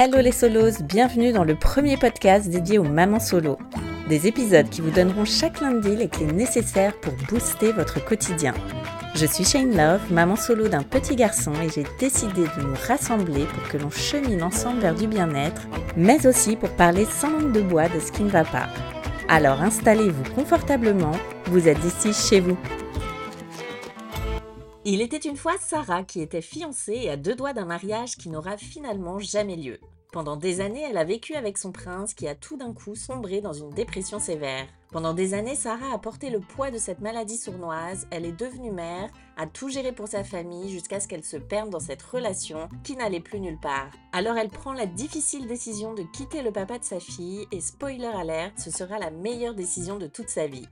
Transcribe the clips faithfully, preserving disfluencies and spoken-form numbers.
Hello les solos, bienvenue dans le premier podcast dédié aux mamans solo. Des épisodes qui vous donneront chaque lundi les clés nécessaires pour booster votre quotidien. Je suis Shane Love, maman solo d'un petit garçon, et j'ai décidé de nous rassembler pour que l'on chemine ensemble vers du bien-être, mais aussi pour parler sans langue de bois de ce qui ne va pas. Alors installez-vous confortablement, vous êtes ici chez vous. Il était une fois Sarah qui était fiancée et à deux doigts d'un mariage qui n'aura finalement jamais lieu. Pendant des années, elle a vécu avec son prince qui a tout d'un coup sombré dans une dépression sévère. Pendant des années, Sarah a porté le poids de cette maladie sournoise, elle est devenue mère, a tout géré pour sa famille jusqu'à ce qu'elle se perde dans cette relation qui n'allait plus nulle part. Alors elle prend la difficile décision de quitter le papa de sa fille et spoiler alert, ce sera la meilleure décision de toute sa vie.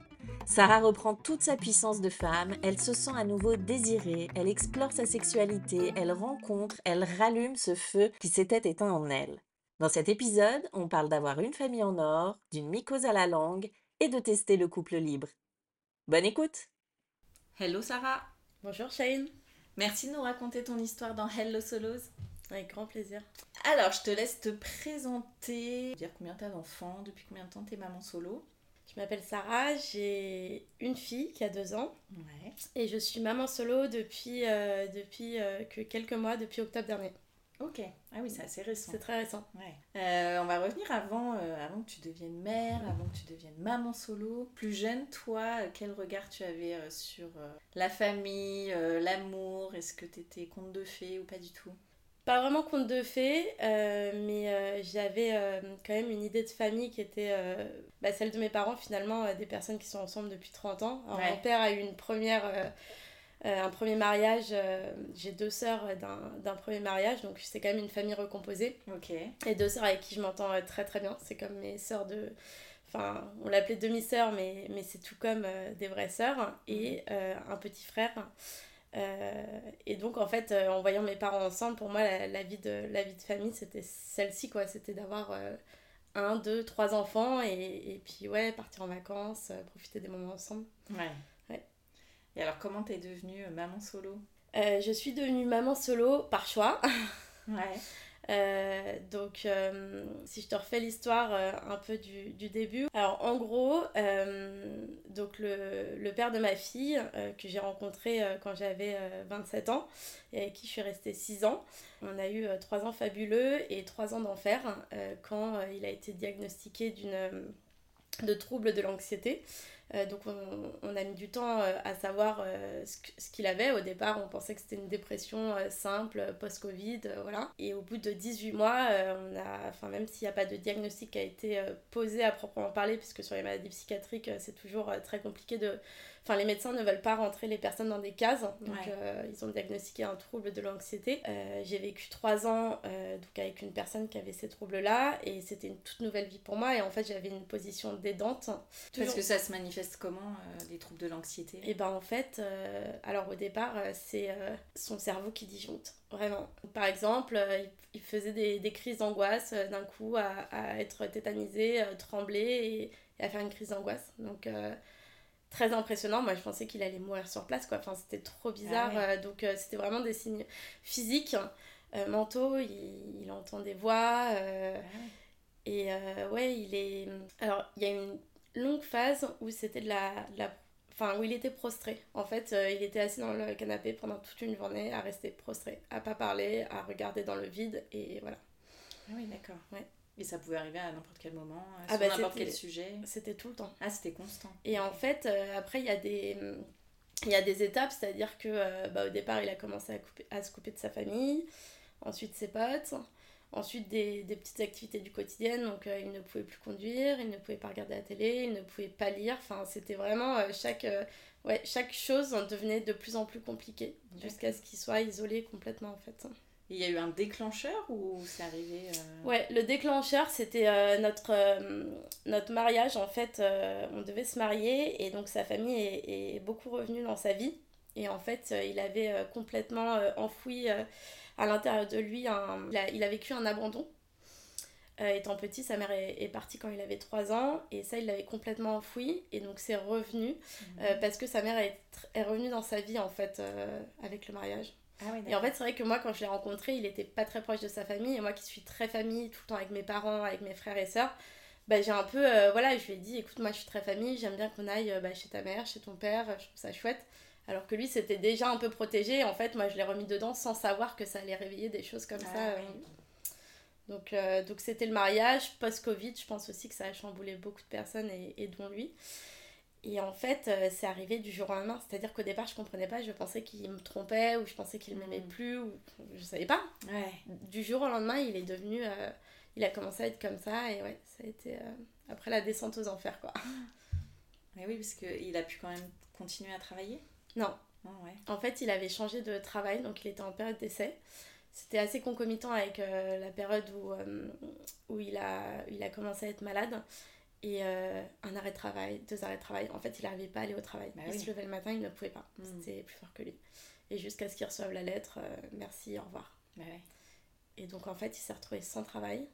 Sarah reprend toute sa puissance de femme, elle se sent à nouveau désirée, elle explore sa sexualité, elle rencontre, elle rallume ce feu qui s'était éteint en elle. Dans cet épisode, on parle d'avoir une famille en or, d'une mycose à la langue et de tester le couple libre. Bonne écoute! Hello Sarah! Bonjour Shane! Merci de nous raconter ton histoire dans Hello Solos. Avec grand plaisir. Alors, je te laisse te présenter, dire combien t'as d'enfants, depuis combien de temps t'es maman solo. Je m'appelle Sarah, j'ai une fille qui a deux ans, ouais. Et je suis maman solo depuis, euh, depuis euh, que quelques mois, depuis octobre dernier. Ok, ah oui, c'est assez récent. C'est très récent. Ouais. Euh, on va revenir avant, euh, avant que tu deviennes mère, avant que tu deviennes maman solo. Plus jeune, toi, quel regard tu avais euh, sur euh, la famille, euh, l'amour? Est-ce que tu étais conte de fées ou pas du tout? Pas vraiment conte de fées, euh, mais euh, j'avais euh, quand même une idée de famille qui était euh, bah, celle de mes parents, finalement, euh, des personnes qui sont ensemble depuis trente ans. Alors, ouais. Mon père a eu une première, euh, euh, un premier mariage, euh, j'ai deux sœurs d'un, d'un premier mariage, donc c'est quand même une famille recomposée. Okay. Et deux sœurs avec qui je m'entends très très bien, c'est comme mes sœurs de... Enfin, on l'appelait demi-sœurs, mais, mais c'est tout comme euh, des vraies sœurs, et euh, un petit frère... Euh, et donc en fait euh, en voyant mes parents ensemble, pour moi la, la, vie, de, la vie de famille c'était celle-ci quoi, c'était d'avoir euh, un, deux, trois enfants et, et puis ouais partir en vacances, euh, profiter des moments ensemble. Ouais. Ouais. Et alors comment t'es devenue euh, maman solo ? euh, Je suis devenue maman solo par choix. Ouais. Euh, donc euh, si je te refais l'histoire euh, un peu du, du début, alors en gros euh, donc le, le père de ma fille euh, que j'ai rencontré euh, quand j'avais euh, vingt-sept ans et avec qui je suis restée six ans, on a eu euh, trois ans fabuleux et trois ans d'enfer euh, quand euh, il a été diagnostiqué d'une, euh, de troubles de l'anxiété. Euh, donc on, on a mis du temps euh, à savoir euh, ce, ce qu'il avait. Au départ on pensait que c'était une dépression euh, simple, post-Covid, euh, voilà. Et au bout de dix-huit mois, euh, on a, enfin, même s'il n'y a pas de diagnostic qui a été euh, posé à proprement parler, puisque sur les maladies psychiatriques euh, c'est toujours euh, très compliqué de... Enfin, les médecins ne veulent pas rentrer les personnes dans des cases, donc ouais. euh, ils ont diagnostiqué un trouble de l'anxiété. Euh, j'ai vécu trois ans euh, donc avec une personne qui avait ces troubles-là, et c'était une toute nouvelle vie pour moi, et en fait j'avais une position d'aidante. Parce que ça se manifeste comment, euh, les troubles de l'anxiété ? Et ben en fait, euh, alors au départ, c'est euh, son cerveau qui disjoncte, vraiment. Par exemple, euh, il faisait des, des crises d'angoisse, euh, d'un coup, à, à être tétanisé, euh, trembler, et, et à faire une crise d'angoisse, donc... Euh, très impressionnant, moi je pensais qu'il allait mourir sur place quoi, enfin c'était trop bizarre. Ah ouais. euh, donc euh, c'était vraiment des signes physiques, euh, mentaux, il, il entend des voix euh, ah ouais. et euh, ouais il est, alors il y a une longue phase où c'était de la, de la... enfin où il était prostré en fait, euh, il était assis dans le canapé pendant toute une journée à rester prostré, à pas parler, à regarder dans le vide et voilà. Ah oui d'accord, ouais. Et ça pouvait arriver à n'importe quel moment, sur ah bah n'importe quel sujet. C'était tout le temps. Ah, c'était constant. Et en fait, euh, après, il y a des... Il y a des étapes, c'est-à-dire que euh, bah, au départ, il a commencé à, couper, à se couper de sa famille, ensuite ses potes, ensuite des, des petites activités du quotidien, donc euh, il ne pouvait plus conduire, il ne pouvait pas regarder la télé, il ne pouvait pas lire, enfin c'était vraiment euh, chaque, euh, ouais, chaque chose devenait de plus en plus compliquée, d'accord, jusqu'à ce qu'il soit isolé complètement en fait. Il y a eu un déclencheur ou c'est arrivé euh... Ouais, le déclencheur, c'était euh, notre, euh, notre mariage. En fait, euh, on devait se marier et donc sa famille est, est beaucoup revenue dans sa vie. Et en fait, euh, il avait euh, complètement euh, enfoui euh, à l'intérieur de lui, un... il, a, il a vécu un abandon. Euh, étant petit, sa mère est, est partie quand il avait trois ans et ça, il l'avait complètement enfoui. Et donc, c'est revenu mmh. euh, parce que sa mère est, est revenue dans sa vie en fait euh, avec le mariage. Ah oui, et en fait c'est vrai que moi quand je l'ai rencontré il était pas très proche de sa famille et moi qui suis très famille tout le temps avec mes parents, avec mes frères et sœurs, bah j'ai un peu euh, voilà je lui ai dit écoute moi je suis très famille, j'aime bien qu'on aille euh, bah, chez ta mère, chez ton père, je trouve ça chouette, alors que lui c'était déjà un peu protégé et en fait moi je l'ai remis dedans sans savoir que ça allait réveiller des choses comme ah, ça euh... oui. donc, euh, donc c'était le mariage post-Covid, je pense aussi que ça a chamboulé beaucoup de personnes et, et dont lui. Et en fait, euh, c'est arrivé du jour au lendemain. C'est-à-dire qu'au départ, je ne comprenais pas. Je pensais qu'il me trompait ou je pensais qu'il ne m'aimait mmh. plus. Ou... Je ne savais pas. Ouais. Du jour au lendemain, il est devenu... Euh, il a commencé à être comme ça. Et ouais, ça a été... Euh, après, la descente aux enfers, quoi. Mais oui, parce qu'il a pu quand même continuer à travailler. Non. Oh, ouais. En fait, il avait changé de travail. Donc, il était en période d'essai. C'était assez concomitant avec euh, la période où, euh, où il a, il a commencé à être malade. Et euh, un arrêt de travail, deux arrêts de travail. En fait, il n'arrivait pas à aller au travail. Bah il oui. se levait le matin, il ne pouvait pas. Mmh. C'était plus fort que lui. Et jusqu'à ce qu'il reçoive la lettre, euh, merci, au revoir. Bah ouais. Et donc, en fait, il s'est retrouvé sans travail.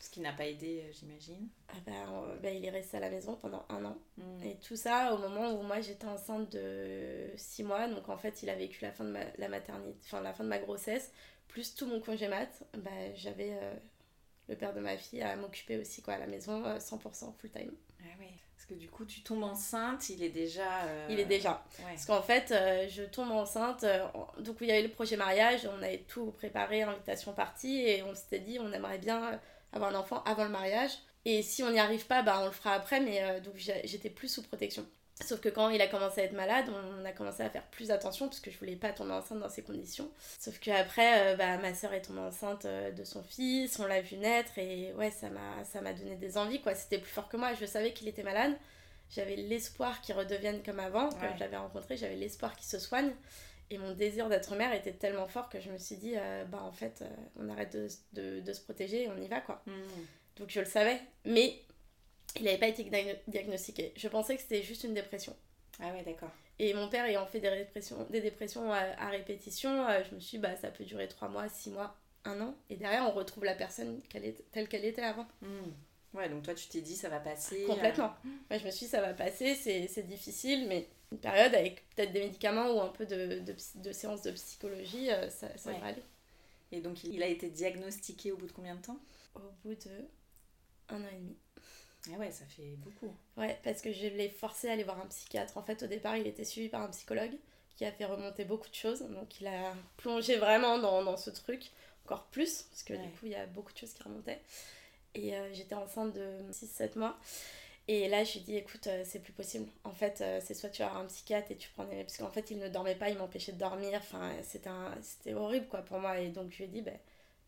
Ce qui n'a pas aidé, euh, j'imagine. Ah bah, on, bah, il est resté à la maison pendant un an. Mmh. Et tout ça au moment où moi, j'étais enceinte de six mois. Donc, en fait, il a vécu la fin de ma, la maternité, enfin, la fin de ma grossesse, plus tout mon congé mat. Bah, j'avais... Euh, le père de ma fille à m'occuper aussi quoi à la maison cent pour cent full time. Ah oui. Parce que du coup tu tombes enceinte, il est déjà... Euh... Il est déjà. Ouais. Parce qu'en fait euh, je tombe enceinte, euh, donc il y avait le projet mariage, on avait tout préparé, invitation partie et on s'était dit on aimerait bien avoir un enfant avant le mariage et si on n'y arrive pas bah on le fera après mais euh, donc j'étais plus sous protection. Sauf que quand il a commencé à être malade, on a commencé à faire plus attention parce que je voulais pas tomber enceinte dans ces conditions. Sauf qu'après, euh, bah, ma sœur est tombée enceinte euh, de son fils, on l'a vu naître et ouais, ça m'a, ça m'a donné des envies, quoi. C'était plus fort que moi, je savais qu'il était malade. J'avais l'espoir qu'il redevienne comme avant, ouais. Quand je l'avais rencontré, j'avais l'espoir qu'il se soigne. Et mon désir d'être mère était tellement fort que je me suis dit, euh, bah en fait, euh, on arrête de, de, de se protéger et on y va, quoi. Mmh. Donc je le savais, mais... Il n'avait pas été diagnostiqué. Je pensais que c'était juste une dépression. Ah ouais, d'accord. Et mon père ayant fait des, répressions, des dépressions à, à répétition, je me suis dit, bah, ça peut durer trois mois, six mois, un an. Et derrière, on retrouve la personne qu'elle est, telle qu'elle était avant. Mmh. Ouais, donc toi, tu t'es dit, ça va passer. Complètement. Euh... Ouais, je me suis dit, ça va passer, c'est, c'est difficile, mais une période avec peut-être des médicaments ou un peu de, de, de séances de psychologie, ça, ça ouais. va aller. Et donc, il a été diagnostiqué au bout de combien de temps ? Au bout de un an et demi. Ah ouais, ça fait beaucoup. Ouais, parce que je l'ai forcé à aller voir un psychiatre. En fait, au départ, il était suivi par un psychologue qui a fait remonter beaucoup de choses. Donc, il a plongé vraiment dans, dans ce truc, encore plus, parce que ouais. du coup, il y a beaucoup de choses qui remontaient. Et euh, j'étais enceinte de six sept mois. Et là, je lui ai dit, écoute, euh, c'est plus possible. En fait, euh, c'est soit tu vas avoir un psychiatre et tu prends des... Parce qu'en fait, il ne dormait pas, il m'empêchait de dormir. Enfin, c'était, un... c'était horrible, quoi, pour moi. Et donc, je lui ai dit, ben,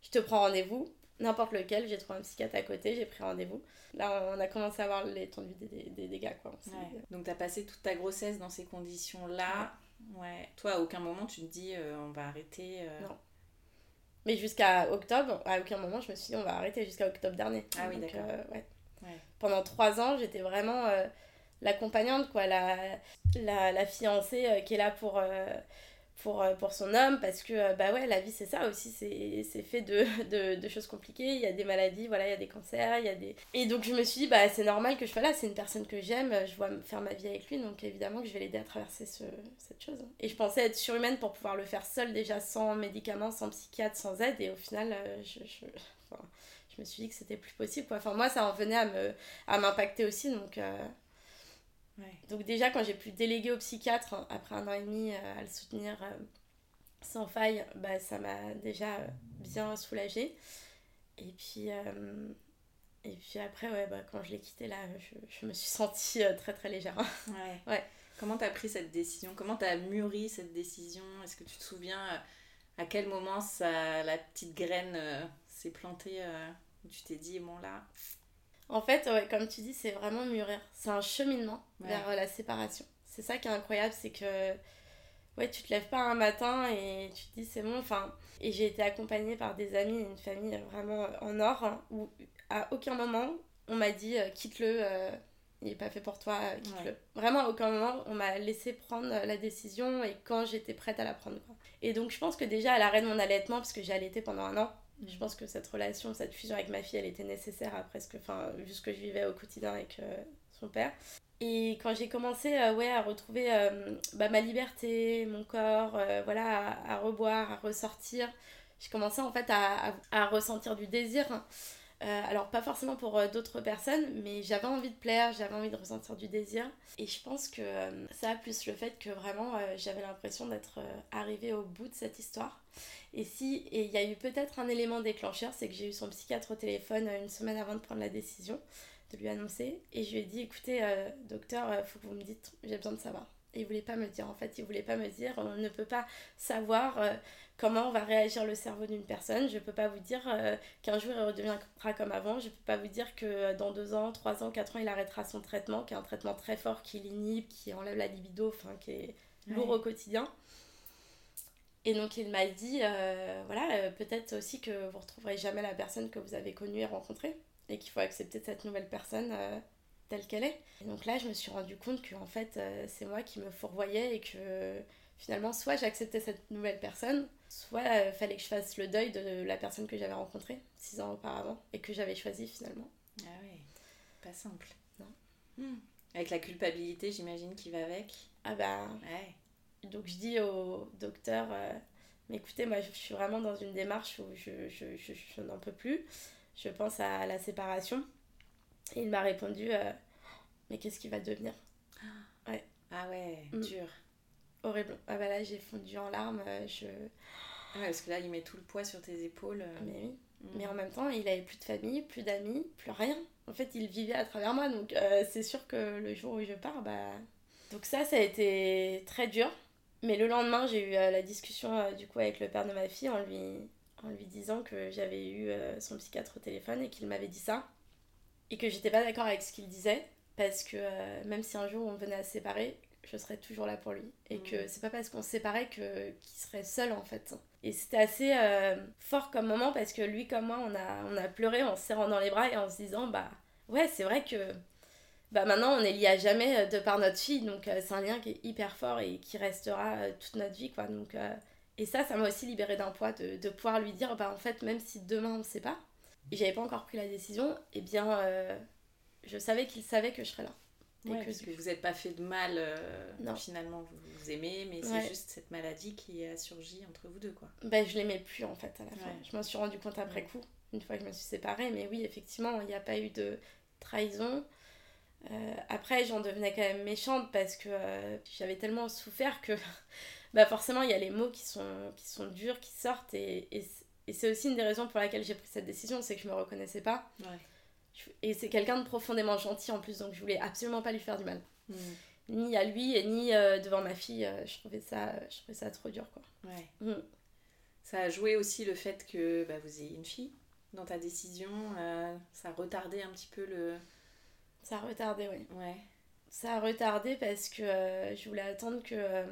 je te prends rendez-vous. N'importe lequel, j'ai trouvé un psychiatre à côté, j'ai pris rendez-vous. Là, on a commencé à avoir l'étendue des, des, des dégâts, quoi. Ouais. Donc, t'as passé toute ta grossesse dans ces conditions-là. Ouais. ouais. Toi, à aucun moment, tu te dis, euh, on va arrêter. Euh... Non. Mais jusqu'à octobre, à aucun moment, je me suis dit, on va arrêter jusqu'à octobre dernier. Ah oui, donc, d'accord. Euh, ouais. Ouais. Pendant trois ans, j'étais vraiment euh, l'accompagnante, quoi. La, la, la fiancée euh, qui est là pour... Euh, Pour, pour son homme, parce que bah ouais, la vie c'est ça aussi, c'est, c'est fait de, de, de choses compliquées, il y a des maladies, voilà, il y a des cancers, il y a des... Et donc je me suis dit, bah c'est normal que je sois là, c'est une personne que j'aime, je vois faire ma vie avec lui, donc évidemment que je vais l'aider à traverser ce, cette chose. Et je pensais être surhumaine pour pouvoir le faire seule déjà, sans médicaments, sans psychiatre, sans aide, et au final, je, je, enfin, je me suis dit que c'était plus possible, quoi. Enfin moi ça en venait à, me, à m'impacter aussi, donc... Euh... Ouais. Donc déjà quand j'ai pu déléguer au psychiatre hein, après un an et demi euh, à le soutenir euh, sans faille, bah, ça m'a déjà euh, bien soulagée. Et puis, euh, Et puis après, ouais, bah, quand je l'ai quitté, là, je, je me suis sentie euh, très très légère. Ouais. Ouais. Comment t'as pris cette décision ? Comment t'as mûri cette décision ? Est-ce que tu te souviens euh, à quel moment ça, la petite graine euh, s'est plantée euh, où tu t'es dit, bon là... En fait, ouais, comme tu dis, c'est vraiment mûrir. C'est un cheminement ouais. vers euh, la séparation. C'est ça qui est incroyable, c'est que... Ouais, tu te lèves pas un matin et tu te dis c'est bon, enfin... Et j'ai été accompagnée par des amis et une famille vraiment en or, hein, où à aucun moment on m'a dit euh, « quitte-le, euh, il est pas fait pour toi, euh, quitte-le ouais. ». Vraiment à aucun moment on m'a laissé prendre la décision et quand j'étais prête à la prendre. Quoi. Et donc je pense que déjà à l'arrêt de mon allaitement, parce que j'ai allaité pendant un an, mmh. je pense que cette relation, cette fusion avec ma fille, elle était nécessaire à presque, enfin, vu ce que je vivais au quotidien avec euh, son père. Et quand j'ai commencé euh, ouais, à retrouver euh, bah, ma liberté, mon corps, euh, voilà, à, à reboire, à ressortir, j'ai commencé en fait à, à, à ressentir du désir. Euh, alors pas forcément pour euh, d'autres personnes, mais j'avais envie de plaire, j'avais envie de ressentir du désir. Et je pense que euh, ça, plus le fait que vraiment euh, j'avais l'impression d'être euh, arrivée au bout de cette histoire. Et si, et il y a eu peut-être un élément déclencheur, c'est que j'ai eu son psychiatre au téléphone euh, une semaine avant de prendre la décision. De lui annoncer, et je lui ai dit écoutez euh, docteur, euh, faut que vous me dites, j'ai besoin de savoir. Et il voulait pas me le dire, en fait il voulait pas me dire, on ne peut pas savoir euh, comment va réagir le cerveau d'une personne, je peux pas vous dire euh, qu'un jour il redeviendra comme avant, je peux pas vous dire que euh, dans deux ans, trois ans, quatre ans il arrêtera son traitement, qui est un traitement très fort qui l'inhibe, qui enlève la libido, enfin qui est lourd ouais. au quotidien. Et donc il m'a dit euh, voilà, euh, peut-être aussi que vous retrouverez jamais la personne que vous avez connue et rencontrée, et qu'il faut accepter cette nouvelle personne euh, telle qu'elle est. Et donc là, je me suis rendu compte que en fait, euh, c'est moi qui me fourvoyais et que euh, finalement, soit j'acceptais cette nouvelle personne, soit il euh, fallait que je fasse le deuil de la personne que j'avais rencontrée six ans auparavant et que j'avais choisie finalement. Ah oui, pas simple. Non. Mmh. Avec la culpabilité, j'imagine, qui va avec. Ah bah... Ouais. Donc je dis au docteur, euh, mais écoutez, moi, je suis vraiment dans une démarche où je, je, je, je, je n'en peux plus. Je pense à la séparation. Et il m'a répondu euh, mais qu'est-ce qui va devenir ? Ouais. Ah ouais, mmh. dur. Horrible. Ah bah là, j'ai fondu en larmes. Je... Ah ouais, parce que là, il met tout le poids sur tes épaules. Mais oui. Mmh. Mais en même temps, il avait plus de famille, plus d'amis, plus rien. En fait, il vivait à travers moi. Donc, euh, c'est sûr que le jour où je pars, bah... Donc ça, ça a été très dur. Mais le lendemain, j'ai eu euh, la discussion euh, du coup avec le père de ma fille en lui... en lui disant que j'avais eu son psychiatre au téléphone et qu'il m'avait dit ça et que j'étais pas d'accord avec ce qu'il disait parce que euh, même si un jour on venait à se séparer, je serais toujours là pour lui et mmh. que c'est pas parce qu'on se séparait que, qu'il serait seul en fait. Et c'était assez euh, fort comme moment parce que lui comme moi on a, on a pleuré en se serrant dans les bras et en se disant bah ouais c'est vrai que bah maintenant on est liés à jamais de par notre fille, donc euh, c'est un lien qui est hyper fort et qui restera euh, toute notre vie quoi, donc... Euh, Et ça, ça m'a aussi libérée d'un poids, de, de pouvoir lui dire, bah en fait, même si demain on ne sait pas, et j'avais pas encore pris la décision, eh bien, euh, je savais qu'il savait que je serais là. Et ouais, que parce que vous n'êtes pas fait de mal, euh, finalement, vous vous aimez, mais ouais. c'est juste cette maladie qui a surgi entre vous deux, quoi. Ben, je l'aimais plus, en fait, à la fin. Ouais. Je m'en suis rendue compte après ouais. coup, une fois que je me suis séparée, mais oui, effectivement, il n'y a pas eu de trahison. Euh, après, j'en devenais quand même méchante, parce que euh, j'avais tellement souffert que... Bah forcément il y a les mots qui sont, qui sont durs, qui sortent et, et, et c'est aussi une des raisons pour laquelle j'ai pris cette décision, c'est que je me reconnaissais pas ouais. je, et c'est quelqu'un de profondément gentil en plus, donc je voulais absolument pas lui faire du mal mmh. ni à lui et ni euh, devant ma fille, euh, je, trouvais ça, je trouvais ça trop dur quoi. Ouais. Mmh. Ça a joué aussi le fait que bah, vous ayez une fille dans ta décision, euh, ça a retardé un petit peu le... ça a retardé oui ouais. ça a retardé parce que euh, je voulais attendre que euh,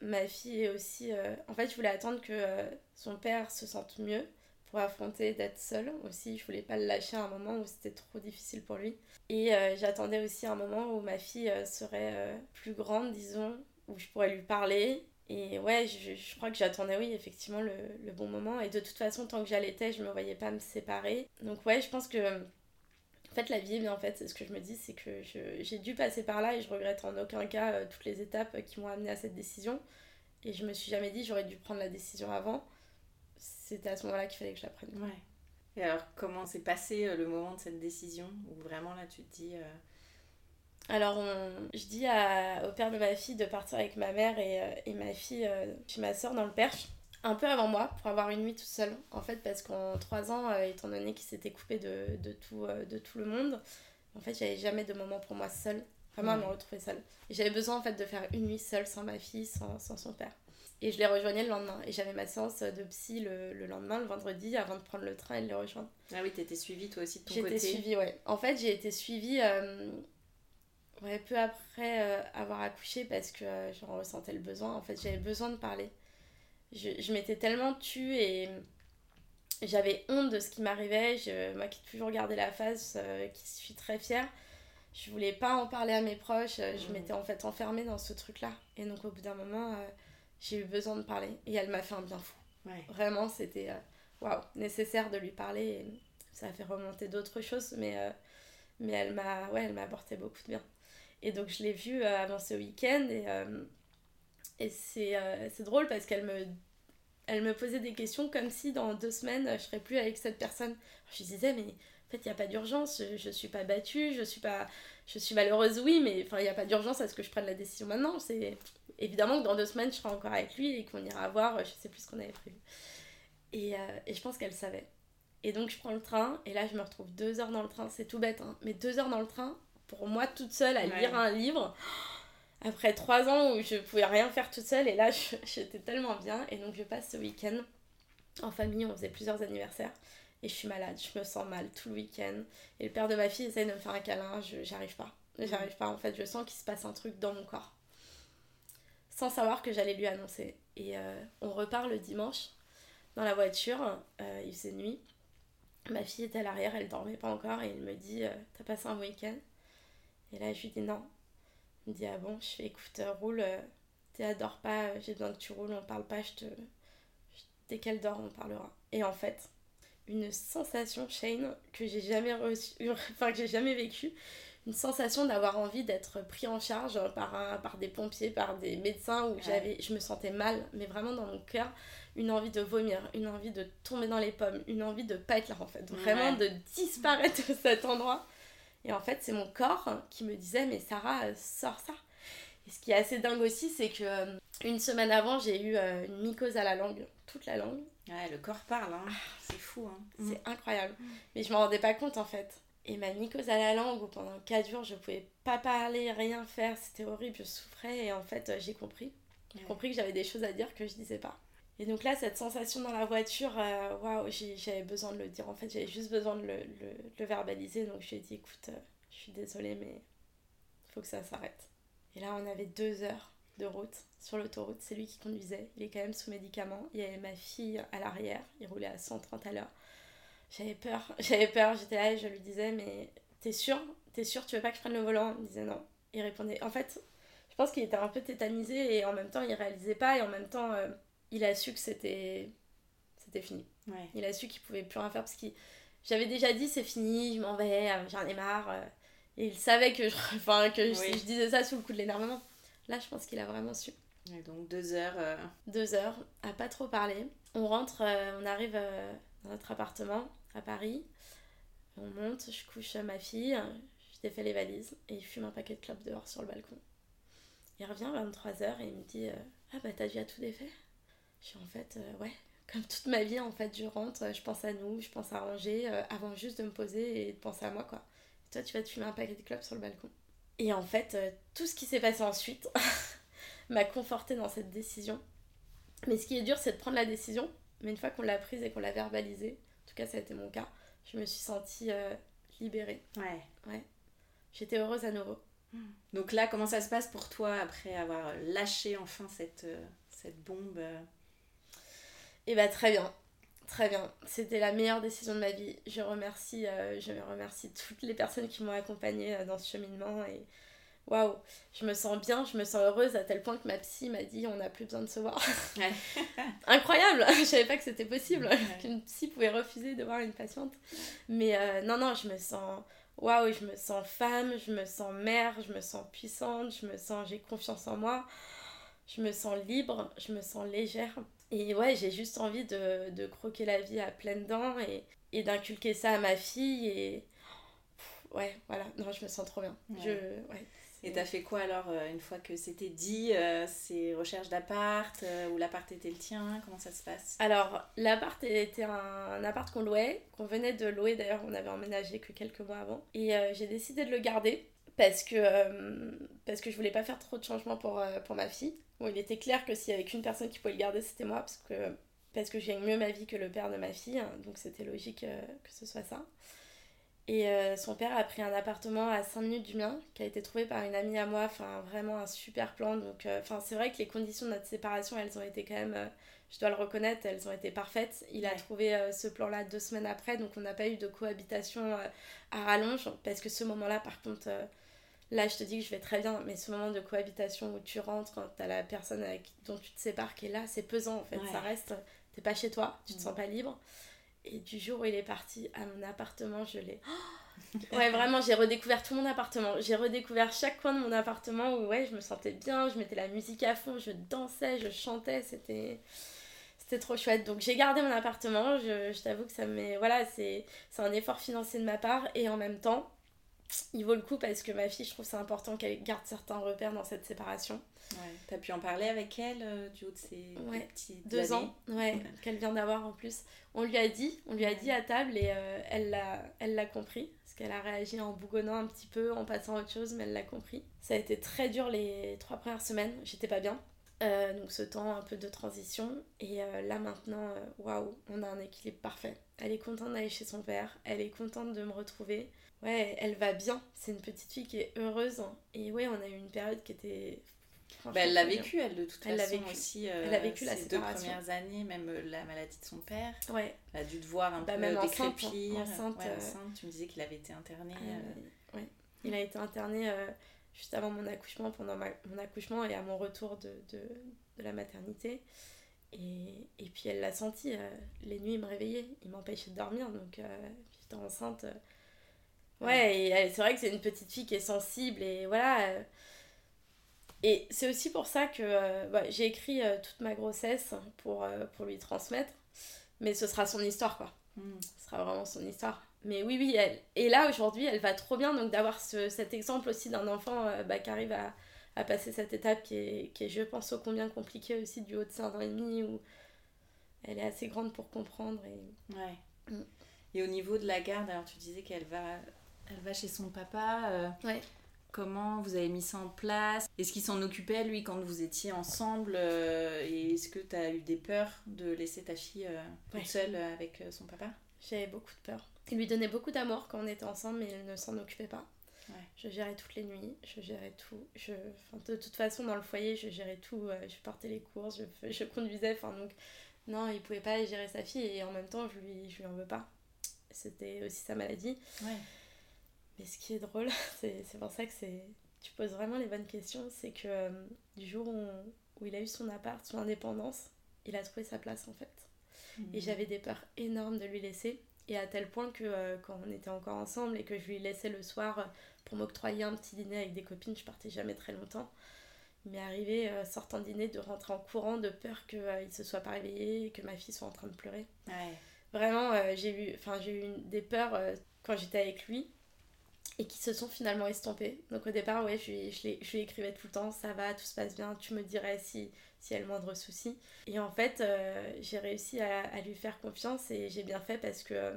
ma fille est aussi... Euh... En fait, je voulais attendre que euh, son père se sente mieux pour affronter d'être seule aussi. Je voulais pas le lâcher à un moment où c'était trop difficile pour lui. Et euh, j'attendais aussi un moment où ma fille euh, serait euh, plus grande, disons, où je pourrais lui parler. Et ouais, je, je crois que j'attendais, oui, effectivement, le, le bon moment. Et de toute façon, tant que j'allaitais, je me voyais pas me séparer. Donc ouais, je pense que... En fait, la vie est bien, en fait, c'est ce que je me dis, c'est que je, j'ai dû passer par là et je regrette en aucun cas euh, toutes les étapes qui m'ont amenée à cette décision. Et je me suis jamais dit, j'aurais dû prendre la décision avant. C'était à ce moment-là qu'il fallait que je la prenne. Ouais. Et alors, comment s'est passé euh, le moment de cette décision où vraiment, là, tu te dis... Euh... Alors, on... je dis à... au père de ma fille de partir avec ma mère et, euh, et ma fille euh, chez ma soeur dans le Perche. un peu avant moi pour avoir une nuit tout seul, en fait, parce qu'en trois ans, euh, étant donné qu'il s'était coupé de, de, tout, euh, de tout le monde, en fait, j'avais jamais de moment pour moi seule, vraiment à me retrouver seule. Et j'avais besoin, en fait, de faire une nuit seule, sans ma fille, sans, sans son père. Et je les rejoignais le lendemain. Et j'avais ma séance de psy le, le lendemain, le vendredi, avant de prendre le train et de les rejoindre. Ah oui, t'étais suivie toi aussi de ton J'étais côté. J'étais suivie, ouais. En fait, j'ai été suivie euh, ouais, peu après euh, avoir accouché parce que euh, j'en ressentais le besoin. En fait, j'avais besoin de parler. Je, je m'étais tellement tue et j'avais honte de ce qui m'arrivait. Je, moi qui ai toujours gardé la face, euh, qui suis très fière, je voulais pas en parler à mes proches. Euh, je mmh. m'étais en fait enfermée dans ce truc-là. Et donc, au bout d'un moment... Euh, j'ai eu besoin de parler et elle m'a fait un bien fou. Ouais. Vraiment, c'était waouh, wow, nécessaire de lui parler. Et ça a fait remonter d'autres choses, mais, euh, mais elle, m'a, ouais, elle m'a apporté beaucoup de bien. Et donc, je l'ai vue euh, avant ce week-end et, euh, et c'est, euh, c'est drôle parce qu'elle me, elle me posait des questions comme si dans deux semaines, je ne serais plus avec cette personne. Je lui disais, mais en fait, il n'y a pas d'urgence, je ne suis pas battue, je suis pas... Je suis malheureuse, oui, mais il n'y a pas d'urgence à ce que je prenne la décision maintenant. C'est... Évidemment que dans deux semaines, je serai encore avec lui et qu'on ira voir, je ne sais plus ce qu'on avait prévu. Et, euh, et je pense qu'elle savait. Et donc, je prends le train et là, je me retrouve deux heures dans le train. C'est tout bête, hein, mais deux heures dans le train, pour moi, toute seule, à ouais. lire un livre. Après trois ans où je ne pouvais rien faire toute seule et là, je, j'étais tellement bien. Et donc, je passe ce week-end en famille, on faisait plusieurs anniversaires. Et je suis malade, je me sens mal tout le week-end. Et le père de ma fille essaye de me faire un câlin, je, j'arrive pas. J'arrive pas, en fait, je sens qu'il se passe un truc dans mon corps. Sans savoir que j'allais lui annoncer. Et euh, on repart le dimanche, dans la voiture, euh, il faisait nuit. Ma fille était à l'arrière, elle dormait pas encore, et il me dit, euh, t'as passé un week-end? Et là, je lui dis non. Il me dit, ah bon? Je fais, écoute, roule, euh, t'adores pas, j'ai besoin que tu roules, on parle pas, je te... Je... Dès qu'elle dort, on parlera. Et en fait... une sensation, Shane, que j'ai jamais reçue, enfin que j'ai jamais vécue, une sensation d'avoir envie d'être pris en charge par, un, par des pompiers, par des médecins, où ouais. j'avais, je me sentais mal, mais vraiment dans mon cœur, une envie de vomir, une envie de tomber dans les pommes, une envie de pas être là en fait, vraiment ouais. de disparaître de cet endroit. Et en fait, c'est mon corps qui me disait, mais Sarah, sors ça. Et ce qui est assez dingue aussi, c'est que euh, une semaine avant, j'ai eu euh, une mycose à la langue, toute la langue. Ouais, le corps parle, hein. C'est fou, hein. C'est mmh. incroyable. Mmh. Mais je m'en rendais pas compte, en fait. Et ma mycose à la langue, où pendant quatre jours, je pouvais pas parler, rien faire, c'était horrible, je souffrais. Et en fait, j'ai compris. J'ai ouais. compris que j'avais des choses à dire que je disais pas. Et donc là, cette sensation dans la voiture, waouh, wow, j'avais besoin de le dire. En fait, j'avais juste besoin de le, le, le verbaliser. Donc je lui ai dit, écoute, euh, je suis désolée, mais il faut que ça s'arrête. Et là, on avait deux heures de route sur l'autoroute, c'est lui qui conduisait, il est quand même sous médicaments, il y avait ma fille à l'arrière, il roulait à cent trente à l'heure. J'avais peur, j'avais peur, j'étais là et je lui disais, mais t'es sûre, t'es sûre, tu veux pas que je prenne le volant? Il me disait non. Il répondait, en fait, je pense qu'il était un peu tétanisé et en même temps il réalisait pas et en même temps euh, il a su que c'était, c'était fini. Ouais. Il a su qu'il pouvait plus rien faire parce que j'avais déjà dit c'est fini, je m'en vais, j'en ai marre. Et il savait que je, enfin, que je, oui. je disais ça sous le coup de l'énervement. Là, je pense qu'il a vraiment su. Et donc, deux heures... Euh... Deux heures, à pas trop parler. On rentre, euh, on arrive euh, dans notre appartement, à Paris. On monte, je couche ma fille, je défais les valises et il fume un paquet de clopes dehors sur le balcon. Il revient à vingt-trois heures et il me dit euh, « Ah bah, t'as déjà tout défait ?» Je suis en fait, euh, ouais, comme toute ma vie, en fait, je rentre, je pense à nous, je pense à ranger, euh, avant juste de me poser et de penser à moi, quoi. Et toi, tu vas te fumer un paquet de clopes sur le balcon. Et en fait, euh, tout ce qui s'est passé ensuite m'a confortée dans cette décision. Mais ce qui est dur, c'est de prendre la décision. Mais une fois qu'on l'a prise et qu'on l'a verbalisée, en tout cas, ça a été mon cas, je me suis sentie euh, libérée. Ouais. Ouais. J'étais heureuse à nouveau. Donc là, comment ça se passe pour toi après avoir lâché enfin cette, euh, cette bombe? Eh bah, très bien. Très bien, c'était la meilleure décision de ma vie. Je remercie, euh, je remercie toutes les personnes qui m'ont accompagnée euh, dans ce cheminement et waouh, je me sens bien, je me sens heureuse à tel point que ma psy m'a dit on n'a plus besoin de se voir. Ouais. Incroyable, je savais pas que c'était possible, ouais. qu'une psy pouvait refuser de voir une patiente. Mais euh, non non, je me sens waouh, je me sens femme, je me sens mère, je me sens puissante, je me sens, j'ai confiance en moi, je me sens libre, je me sens légère. Et ouais, j'ai juste envie de, de croquer la vie à pleines dents et, et d'inculquer ça à ma fille. Et ouais, voilà, non, je me sens trop bien. Ouais. Je, ouais, et t'as fait quoi alors, une fois que c'était dit, euh, ces recherches d'appart, euh, où l'appart était le tien, comment ça se passe? Alors, l'appart était un, un appart qu'on louait, qu'on venait de louer d'ailleurs, on avait emménagé que quelques mois avant, et euh, j'ai décidé de le garder, parce que, euh, parce que je voulais pas faire trop de changements pour, euh, pour ma fille. Bon, il était clair que s'il y avait qu'une personne qui pouvait le garder, c'était moi, parce que, parce que je gagne mieux ma vie que le père de ma fille, hein, donc c'était logique euh, que ce soit ça. Et euh, son père a pris un appartement à cinq minutes du mien, qui a été trouvé par une amie à moi, enfin vraiment un super plan. Donc, euh, c'est vrai que les conditions de notre séparation, elles ont été quand même, euh, je dois le reconnaître, elles ont été parfaites. Il ouais. a trouvé euh, ce plan-là deux semaines après, donc on n'a pas eu de cohabitation euh, à rallonge, parce que ce moment-là, par contre... Euh, Là, je te dis que je vais très bien, mais ce moment de cohabitation où tu rentres, t'as la personne avec, dont tu te sépares qui est là, c'est pesant en fait, ouais. ça reste, t'es pas chez toi, tu te sens pas libre. Et du jour où il est parti à mon appartement, je l'ai... Oh ouais, vraiment, j'ai redécouvert tout mon appartement, j'ai redécouvert chaque coin de mon appartement où ouais, je me sentais bien, je mettais la musique à fond, je dansais, je chantais, c'était... C'était trop chouette, donc j'ai gardé mon appartement, je, je t'avoue que ça me... Voilà, c'est, c'est un effort financier de ma part, et en même temps, il vaut le coup parce que ma fille, je trouve c'est important qu'elle garde certains repères dans cette séparation. Ouais. T'as pu en parler avec elle euh, du haut de ses ouais. petites deux années. ans, ouais, qu'elle vient d'avoir en plus. On lui a dit, on lui a dit à table et euh, elle l'a, elle l'a compris parce qu'elle a réagi en bougonnant un petit peu, en passant à autre chose, mais elle l'a compris. Ça a été très dur les trois premières semaines, j'étais pas bien. Euh, donc ce temps un peu de transition et euh, là maintenant, waouh, wow, on a un équilibre parfait. Elle est contente d'aller chez son père, elle est contente de me retrouver. Ouais, elle va bien, c'est une petite fille qui est heureuse. Et ouais, on a eu une période qui était... Bah elle l'a vécu, elle, de toute elle façon, vécu. aussi. Euh, elle a vécu la séparation. Ces deux premières années, même la maladie de son père. Ouais. Elle a dû te voir un bah peu même décrépir. Enceinte, ouais, enceinte. Euh... Tu me disais qu'il avait été interné. Euh... Euh... Ouais. Il a été interné euh, juste avant mon accouchement, pendant ma... mon accouchement et à mon retour de, de, de la maternité. Et, et puis, elle l'a senti. Euh, les nuits, il me réveillait. Il m'empêchait de dormir. Donc, euh, j'étais enceinte... Euh... Ouais, et elle, c'est vrai que c'est une petite fille qui est sensible et voilà. Et c'est aussi pour ça que euh, bah, j'ai écrit euh, toute ma grossesse pour, euh, pour lui transmettre. Mais ce sera son histoire, quoi. Mm. Ce sera vraiment son histoire. Mais oui, oui, elle. Et là, aujourd'hui, elle va trop bien. Donc, d'avoir ce, cet exemple aussi d'un enfant euh, bah, qui arrive à, à passer cette étape qui est, qui est, je pense, ô combien compliquée aussi du haut de cinq ans et demi où elle est assez grande pour comprendre. Et... Ouais. Mm. Et au niveau de la garde, alors tu disais qu'elle va... Elle va chez son papa. Euh, ouais. Comment vous avez mis ça en place? Est-ce qu'il s'en occupait, lui, quand vous étiez ensemble? euh, Et est-ce que tu as eu des peurs de laisser ta fille euh, toute ouais. seule avec euh, son papa? J'avais beaucoup de peur. Il lui donnait beaucoup d'amour quand on était ensemble, mais il ne s'en occupait pas. Ouais. Je gérais toutes les nuits, je gérais tout. Je... Enfin, de toute façon, dans le foyer, je gérais tout. Je portais les courses, je, je conduisais. Enfin, donc, non, il ne pouvait pas gérer sa fille et en même temps, je lui, je lui en veux pas. C'était aussi sa maladie. Ouais. Mais ce qui est drôle, c'est, c'est pour ça que c'est, tu poses vraiment les bonnes questions, c'est que euh, du jour où, on, où il a eu son appart, son indépendance, il a trouvé sa place en fait. Mmh. Et j'avais des peurs énormes de lui laisser. Et à tel point que euh, quand on était encore ensemble et que je lui laissais le soir pour m'octroyer un petit dîner avec des copines, je partais jamais très longtemps. Il m'est arrivé, euh, sortant dîner, de rentrer en courant de peur qu'il euh, se soit pas réveillé et que ma fille soit en train de pleurer. Ouais. Vraiment, euh, j'ai eu, enfin, j'ai eu des peurs euh, quand j'étais avec lui. Et qui se sont finalement estompés. Donc au départ, ouais, je lui, je, lui, je lui écrivais tout le temps, ça va, tout se passe bien, tu me dirais si, si y a le moindre souci. Et en fait, euh, j'ai réussi à, à lui faire confiance et j'ai bien fait parce que euh,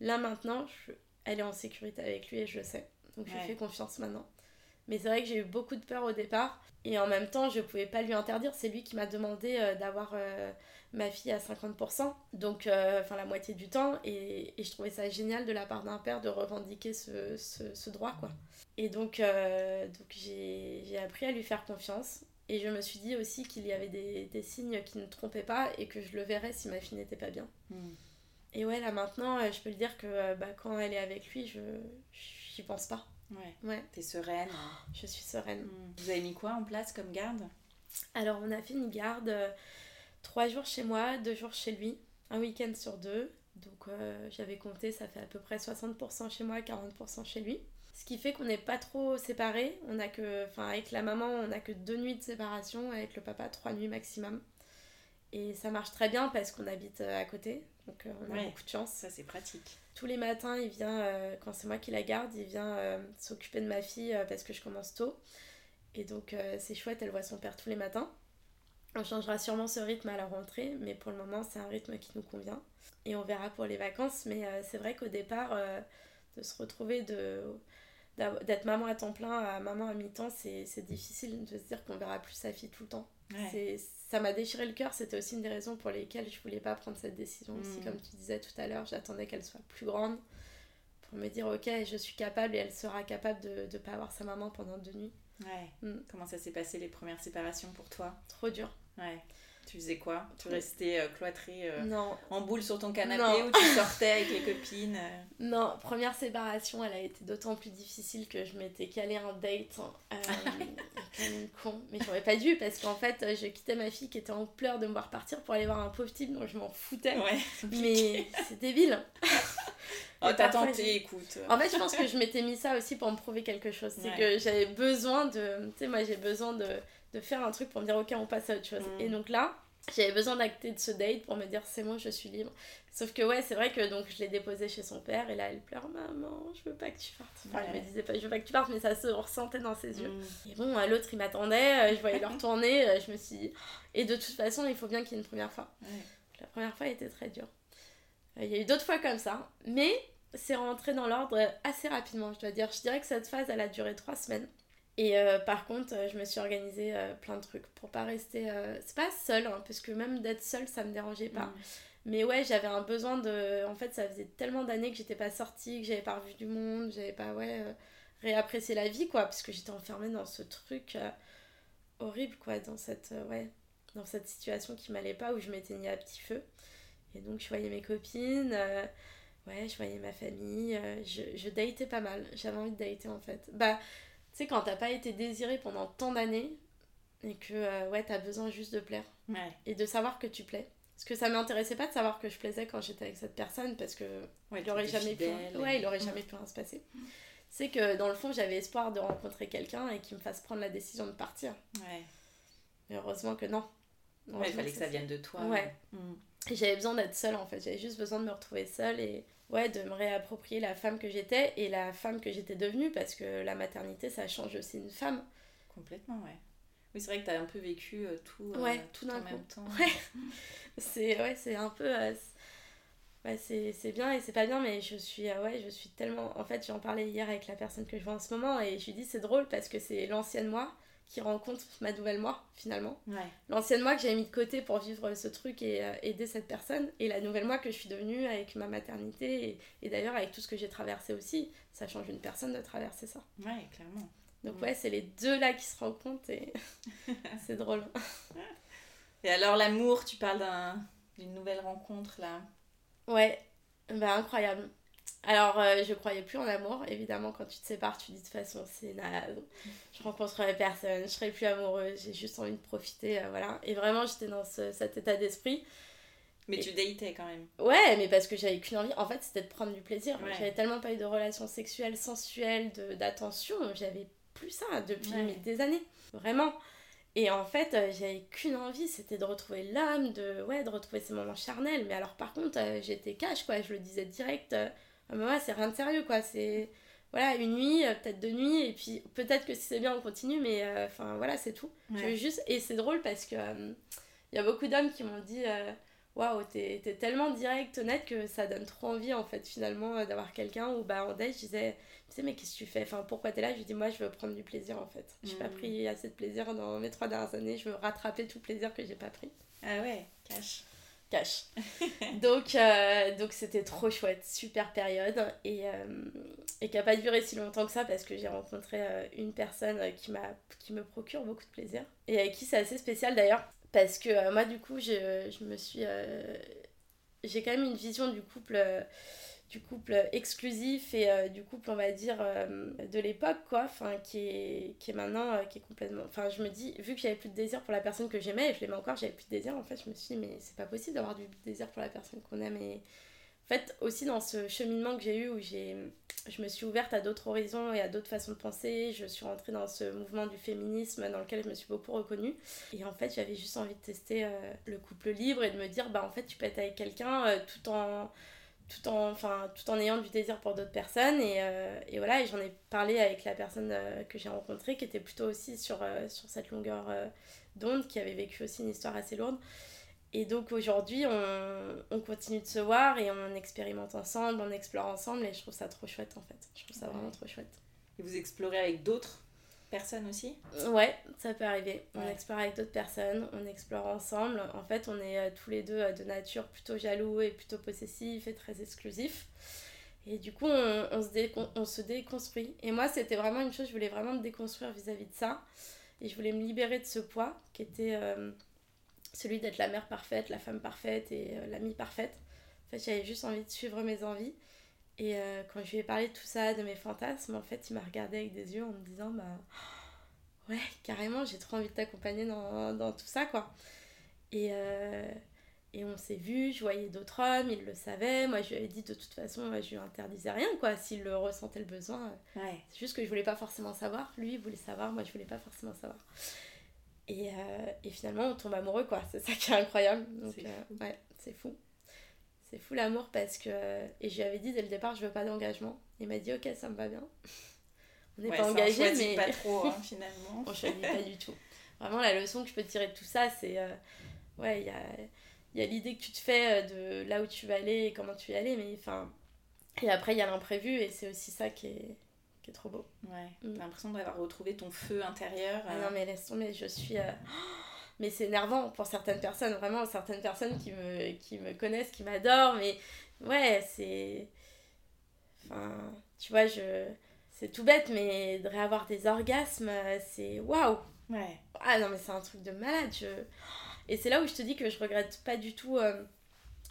là maintenant, je, elle est en sécurité avec lui et je le sais. Donc je lui fais confiance maintenant. Mais c'est vrai que j'ai eu beaucoup de peur au départ. Et en même temps, je pouvais pas lui interdire. C'est lui qui m'a demandé euh, d'avoir euh, ma fille à cinquante pour cent. Donc, euh, enfin, la moitié du temps. Et, et je trouvais ça génial de la part d'un père de revendiquer ce, ce, ce droit, quoi. Et donc, euh, donc j'ai, j'ai appris à lui faire confiance. Et je me suis dit aussi qu'il y avait des, des signes qui ne trompaient pas et que je le verrais si ma fille n'était pas bien. Mmh. Et ouais, là, maintenant, je peux le dire que bah, quand elle est avec lui, je j'y pense pas. Ouais. ouais, t'es sereine. Je suis sereine. Mmh. Vous avez mis quoi en place comme garde? Alors, on a fait une garde euh, trois jours chez moi, deux jours chez lui, un week-end sur deux. Donc, euh, j'avais compté, ça fait à peu près soixante pour cent chez moi, quarante pour cent chez lui. Ce qui fait qu'on n'est pas trop séparés. On a que, enfin, avec la maman, on a que deux nuits de séparation, avec le papa, trois nuits maximum. Et ça marche très bien parce qu'on habite à côté. donc euh, on a ouais, beaucoup de chance. Ça c'est pratique. Tous les matins il vient, euh, quand c'est moi qui la garde, il vient euh, s'occuper de ma fille euh, parce que je commence tôt, et donc euh, c'est chouette, elle voit son père tous les matins. On changera sûrement ce rythme à la rentrée, mais pour le moment c'est un rythme qui nous convient, et on verra pour les vacances. Mais euh, c'est vrai qu'au départ euh, de se retrouver de d'être maman à temps plein à maman à mi-temps, c'est, c'est difficile de se dire qu'on verra plus sa fille tout le temps. Ouais. C'est, ça m'a déchiré le cœur, c'était aussi une des raisons pour lesquelles je voulais pas prendre cette décision aussi, mmh. comme tu disais tout à l'heure, j'attendais qu'elle soit plus grande pour me dire ok, je suis capable, et elle sera capable de de pas avoir sa maman pendant deux nuits. Ouais. Mmh. Comment ça s'est passé les premières séparations pour toi? Trop dur. Ouais. Tu faisais quoi? Tu restais euh, cloîtrée euh, en boule sur ton canapé, ou tu sortais avec les copines euh... Non, première séparation, elle a été d'autant plus difficile que je m'étais calée un date euh, comme con, mais j'aurais pas dû, parce qu'en fait je quittais ma fille qui était en pleurs de me voir partir pour aller voir un pauvre type dont je m'en foutais. Ouais. Mais c'est débile. Oh, t'as tenté, écoute. En fait, je pense que je m'étais mis ça aussi pour me prouver quelque chose. C'est ouais. que j'avais besoin de... Tu sais, moi, j'ai besoin de, de faire un truc pour me dire, ok, on passe à autre chose. Mm. Et donc là, j'avais besoin d'acter de ce date pour me dire, c'est moi, je suis libre. Sauf que, ouais, c'est vrai que donc je l'ai déposée chez son père, et là, elle pleure, maman, je veux pas que tu partes. Enfin, ouais. elle me disait pas, je veux pas que tu partes, mais ça se ressentait dans ses yeux. Mm. Et bon, à l'autre, il m'attendait, je voyais leur tournée, je me suis dit... Et de toute façon, il faut bien qu'il y ait une première fois. Ouais. La première fois était très dure. Il y a eu d'autres fois comme ça, mais c'est rentré dans l'ordre assez rapidement, je dois dire. Je dirais que cette phase, elle a duré trois semaines. Et euh, par contre, je me suis organisée euh, plein de trucs pour pas rester... Euh... C'est pas seule, hein, parce que même d'être seule, ça me dérangeait pas. Mmh. Mais ouais, j'avais un besoin de... En fait, ça faisait tellement d'années que j'étais pas sortie, que j'avais pas revu du monde, j'avais pas ouais, euh, réapprécié la vie, quoi, parce que j'étais enfermée dans ce truc euh, horrible, quoi, dans cette, euh, ouais, dans cette situation qui m'allait pas, où je m'éteignais à petit feu. Et donc je voyais mes copines, euh, ouais, je voyais ma famille, euh, je, je datais pas mal, j'avais envie de dater en fait. Bah, tu sais, quand t'as pas été désirée pendant tant d'années, et que euh, ouais, t'as besoin juste de plaire, ouais. et de savoir que tu plais. Parce que ça m'intéressait pas de savoir que je plaisais quand j'étais avec cette personne, parce que ouais, il aurait jamais pu, et... ouais, il aurait jamais pu rien se passer. C'est que dans le fond, j'avais espoir de rencontrer quelqu'un et qu'il me fasse prendre la décision de partir. Ouais. Mais heureusement que non. Heureusement ouais, il fallait que ça, ça vienne de toi. Ouais. Mmh. Et j'avais besoin d'être seule en fait, j'avais juste besoin de me retrouver seule et ouais, de me réapproprier la femme que j'étais et la femme que j'étais devenue, parce que la maternité ça change aussi une femme. Complètement, ouais. Oui, c'est vrai que t'as un peu vécu euh, tout, euh, ouais, tout, tout en coup. Même temps. Ouais, c'est, ouais, c'est un peu... Euh, c'est... Ouais, c'est, c'est bien et c'est pas bien, mais je suis, euh, ouais, je suis tellement... En fait, j'en parlais hier avec la personne que je vois en ce moment et je lui dis c'est drôle parce que c'est l'ancienne moi qui rencontre ma nouvelle moi, finalement. Ouais. L'ancienne moi que j'avais mis de côté pour vivre ce truc et euh, aider cette personne, et la nouvelle moi que je suis devenue avec ma maternité, et, et d'ailleurs avec tout ce que j'ai traversé aussi. Ça change une personne de traverser ça. Ouais, clairement. Donc ouais, ouais c'est les deux là qui se rencontrent, et c'est drôle. Et alors l'amour, tu parles d'un, d'une nouvelle rencontre, là. Ouais, bah incroyable. Alors, euh, je croyais plus en l'amour, évidemment, quand tu te sépares, tu dis de toute façon, c'est naze, je rencontrerai personne, je serai plus amoureuse, j'ai juste envie de profiter, euh, voilà. Et vraiment, j'étais dans ce, cet état d'esprit. Mais et... tu datais quand même. Ouais, mais parce que j'avais qu'une envie, en fait, c'était de prendre du plaisir. Ouais. J'avais tellement pas eu de relations sexuelles, sensuelles, de, d'attention, j'avais plus ça depuis ouais. des années, vraiment. Et en fait, euh, j'avais qu'une envie, c'était de retrouver l'âme, de, ouais, de retrouver ces moments charnels. Mais alors, par contre, euh, j'étais cash, quoi, je le disais direct... Euh, mais ouais, c'est rien de sérieux quoi, c'est voilà une nuit, peut-être deux nuits, et puis peut-être que si c'est bien on continue, mais enfin euh, voilà c'est tout. Ouais. Je veux juste... Et c'est drôle parce que il euh, y a beaucoup d'hommes qui m'ont dit waouh wow, t'es, t'es tellement direct, honnête que ça donne trop envie en fait finalement euh, d'avoir quelqu'un. Ou bah en date je disais tu sais mais qu'est-ce que tu fais, enfin pourquoi t'es là, je dis moi je veux prendre du plaisir en fait, j'ai mmh. pas pris assez de plaisir dans mes trois dernières années, je veux rattraper tout plaisir que j'ai pas pris. Ah ouais, cash. Cash. donc, euh, donc c'était trop chouette, super période, et, euh, et qui n'a pas duré si longtemps que ça parce que j'ai rencontré euh, une personne qui, m'a, qui me procure beaucoup de plaisir et avec qui c'est assez spécial d'ailleurs parce que euh, moi du coup je, je me suis euh, j'ai quand même une vision du couple euh, du couple exclusif et euh, du couple on va dire euh, de l'époque quoi, enfin qui est qui est maintenant euh, qui est complètement, enfin je me dis vu que j'avais plus de désir pour la personne que j'aimais et je l'aimais encore, j'avais plus de désir en fait, je me suis dit mais c'est pas possible d'avoir du désir pour la personne qu'on aime et En fait, aussi dans ce cheminement que j'ai eu où j'ai, je me suis ouverte à d'autres horizons et à d'autres façons de penser, je suis rentrée dans ce mouvement du féminisme dans lequel je me suis beaucoup reconnue. Et en fait, j'avais juste envie de tester euh, le couple libre et de me dire, bah en fait, tu peux être avec quelqu'un euh, tout en... Tout en, enfin, tout en ayant du désir pour d'autres personnes et, euh, et voilà, et j'en ai parlé avec la personne euh, que j'ai rencontrée qui était plutôt aussi sur, euh, sur cette longueur euh, d'onde, qui avait vécu aussi une histoire assez lourde. Et donc aujourd'hui on, on continue de se voir et on expérimente ensemble, on explore ensemble et je trouve ça trop chouette en fait, je trouve ça ouais. vraiment trop chouette. Et vous explorez avec d'autres personnes aussi ? Ouais, ça peut arriver, ouais. On explore avec d'autres personnes, on explore ensemble, en fait on est euh, tous les deux euh, de nature plutôt jaloux et plutôt possessif et très exclusif et du coup on, on, se dé- on, on se déconstruit et moi c'était vraiment une chose, je voulais vraiment me déconstruire vis-à-vis de ça et je voulais me libérer de ce poids qui était euh, celui d'être la mère parfaite, la femme parfaite et euh, l'amie parfaite. En fait j'avais juste envie de suivre mes envies et euh, quand je lui ai parlé de tout ça, de mes fantasmes, en fait il m'a regardé avec des yeux en me disant bah ouais carrément j'ai trop envie de t'accompagner dans, dans tout ça quoi. Et, euh, et on s'est vu, je voyais d'autres hommes, il le savait, moi je lui avais dit de toute façon je lui interdisais rien quoi, s'il le ressentait le besoin, ouais. C'est juste que je voulais pas forcément savoir, lui il voulait savoir, moi je voulais pas forcément savoir. Et, euh, et finalement on tombe amoureux quoi, c'est ça qui est incroyable. Donc, c'est euh, ouais c'est fou. C'est fou l'amour parce que... Et je lui avais dit dès le départ, je veux pas d'engagement. Il m'a dit, ok, ça me va bien. On n'est ouais, pas engagé, mais... Ouais, ça pas trop, hein, finalement. On ne choisit pas du tout. Vraiment, la leçon que je peux tirer de tout ça, c'est... Euh... Ouais, il y a... y a l'idée que tu te fais de là où tu vas aller et comment tu vas aller, mais enfin... Et après, il y a l'imprévu et c'est aussi ça qui est... qui est trop beau. Ouais, mm. T'as l'impression d'avoir retrouvé ton feu intérieur. Euh... Ah non, mais laisse tomber, je suis... Euh... Mais c'est énervant pour certaines personnes, vraiment, certaines personnes qui me, qui me connaissent, qui m'adorent, mais ouais, c'est... Enfin, tu vois, je... c'est tout bête, mais de réavoir des orgasmes, c'est waouh! Ouais. Ah non, mais c'est un truc de malade, je... Et c'est là où je te dis que je regrette pas du tout euh,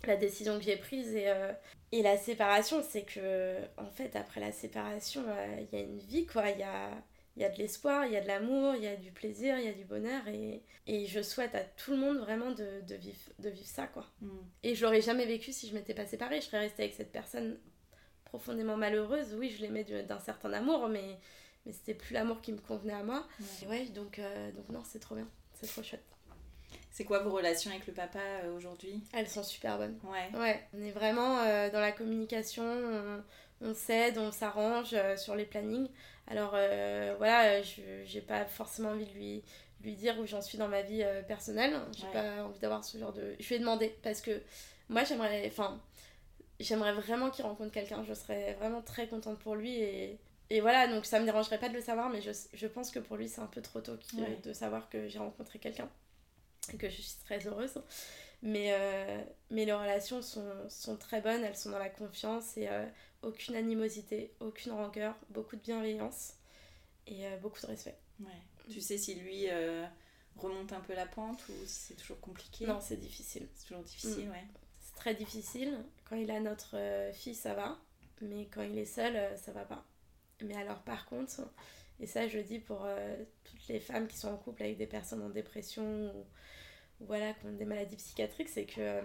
la décision que j'ai prise et, euh, et la séparation, c'est que, en fait, après la séparation, il euh, y a une vie, quoi, il y a... Il y a de l'espoir, il y a de l'amour, il y a du plaisir, il y a du bonheur. Et, et je souhaite à tout le monde vraiment de, de, vivre, de vivre ça, quoi. Mm. Et je l'aurais jamais vécu si je m'étais pas séparée. Je serais restée avec cette personne profondément malheureuse. Oui, je l'aimais d'un certain amour, mais, mais c'était plus l'amour qui me convenait à moi. Mm. Et ouais, donc, euh, donc non, c'est trop bien. C'est trop chouette. C'est quoi vos relations avec le papa euh, aujourd'hui ? Elles sont super bonnes. Ouais. Ouais. On est vraiment euh, dans la communication... On... On s'aide, on s'arrange euh, sur les plannings. Alors euh, voilà, je, j'ai pas forcément envie de lui, lui dire où j'en suis dans ma vie euh, personnelle. J'ai ouais. pas envie d'avoir ce genre de... Je lui ai demandé parce que moi j'aimerais... Enfin, j'aimerais vraiment qu'il rencontre quelqu'un. Je serais vraiment très contente pour lui. Et, et voilà, donc ça me dérangerait pas de le savoir. Mais je, je pense que pour lui c'est un peu trop tôt qu'il, ouais. de savoir que j'ai rencontré quelqu'un. Et que je suis très heureuse. Mais, euh, mais les relations sont, sont très bonnes. Elles sont dans la confiance et... Euh, aucune animosité, aucune rancœur, beaucoup de bienveillance et euh, beaucoup de respect. Ouais. Tu sais si lui euh, remonte un peu la pente ou si c'est toujours compliqué ? Non, c'est difficile. C'est toujours difficile, mmh. ouais. C'est très difficile. Quand il a notre euh, fille, ça va. Mais quand il est seul, euh, ça va pas. Mais alors par contre, et ça je le dis pour euh, toutes les femmes qui sont en couple avec des personnes en dépression ou voilà, qui ont des maladies psychiatriques, c'est que... Euh,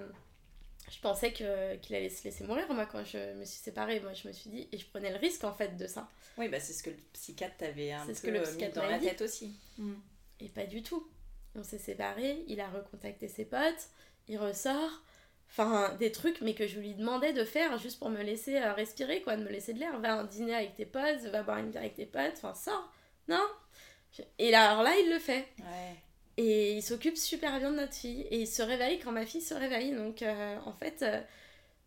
Je pensais que, qu'il allait se laisser mourir, moi, quand je me suis séparée. Moi, je me suis dit... Et je prenais le risque, en fait, de ça. Oui, bah c'est ce que le psychiatre t'avait un c'est peu ce que le mis dans la tête aussi. Mm. Et pas du tout. On s'est séparés, il a recontacté ses potes, il ressort... Enfin, des trucs, mais que je lui demandais de faire juste pour me laisser respirer, quoi, de me laisser de l'air. Va un dîner avec tes potes, va boire une bière avec tes potes, enfin, sors. Non. Et là, alors là, il le fait. Ouais. Et il s'occupe super bien de notre fille. Et il se réveille quand ma fille se réveille. Donc, euh, en fait, euh,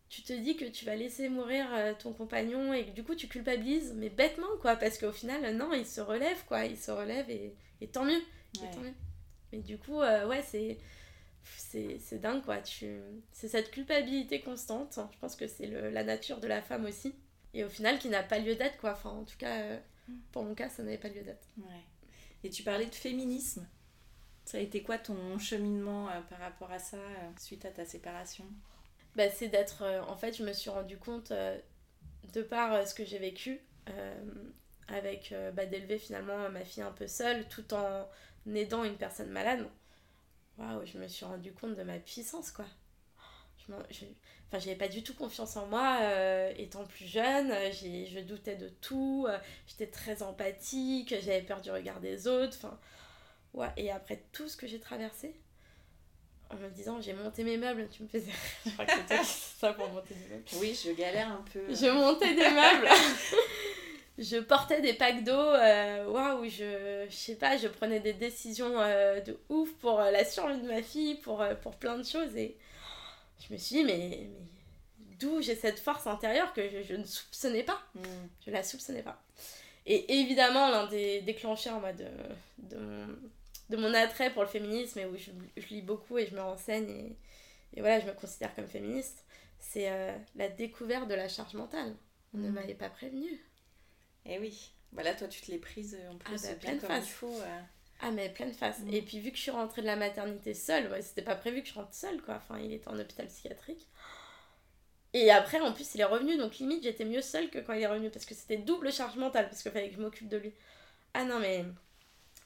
tu te dis que tu vas laisser mourir euh, ton compagnon et que du coup, tu culpabilises. Mais bêtement, quoi. Parce qu'au final, non, il se relève, quoi. Il se relève et, et tant mieux. Ouais. Et tant mieux. Mais du coup, euh, ouais, c'est, c'est, c'est dingue, quoi. Tu, c'est cette culpabilité constante. Je pense que c'est le, la nature de la femme aussi. Et au final, qui n'a pas lieu d'être, quoi. Enfin, en tout cas, euh, pour mon cas, ça n'avait pas lieu d'être. Ouais. Et tu parlais de féminisme. Ça a été quoi ton cheminement euh, par rapport à ça, euh, suite à ta séparation ? Bah, c'est d'être... Euh, en fait, je me suis rendu compte, euh, de par euh, ce que j'ai vécu, euh, avec euh, bah, d'élever finalement ma fille un peu seule, tout en aidant une personne malade. Waouh, je me suis rendu compte de ma puissance, quoi. Je non, je enfin, j'avais pas du tout confiance en moi, euh, étant plus jeune, j'ai, je doutais de tout, euh, j'étais très empathique, j'avais peur du regard des autres, enfin, ouais, et après tout ce que j'ai traversé, en me disant j'ai monté mes meubles, tu me faisais je crois que c'était ça pour monter des meubles. Oui, je galère un peu. Je montais des meubles. Je portais des packs d'eau, waouh, wow, je, je sais pas, je prenais des décisions euh, de ouf pour euh, la survie de ma fille, pour, euh, pour plein de choses. Et je me suis dit, mais, mais d'où j'ai cette force intérieure que je, je ne soupçonnais pas. Mm. Je la soupçonnais pas. Et évidemment, l'un des déclencheurs moi, de, de, mon, de mon attrait pour le féminisme, et où je, je lis beaucoup et je me renseigne, et, et voilà, je me considère comme féministe, c'est euh, la découverte de la charge mentale. On mm. ne m'avait pas prévenue. Eh oui, voilà, toi tu te l'es prise en plus ah bah, bien comme face. Il faut. Euh... Ah mais pleine face. Mmh. Et puis vu que je suis rentrée de la maternité seule, ouais, c'était pas prévu que je rentre seule quoi, enfin il était en hôpital psychiatrique. Et après en plus il est revenu, donc limite j'étais mieux seule que quand il est revenu, parce que c'était double charge mentale, parce qu'il fallait que je m'occupe de lui. Ah non mais,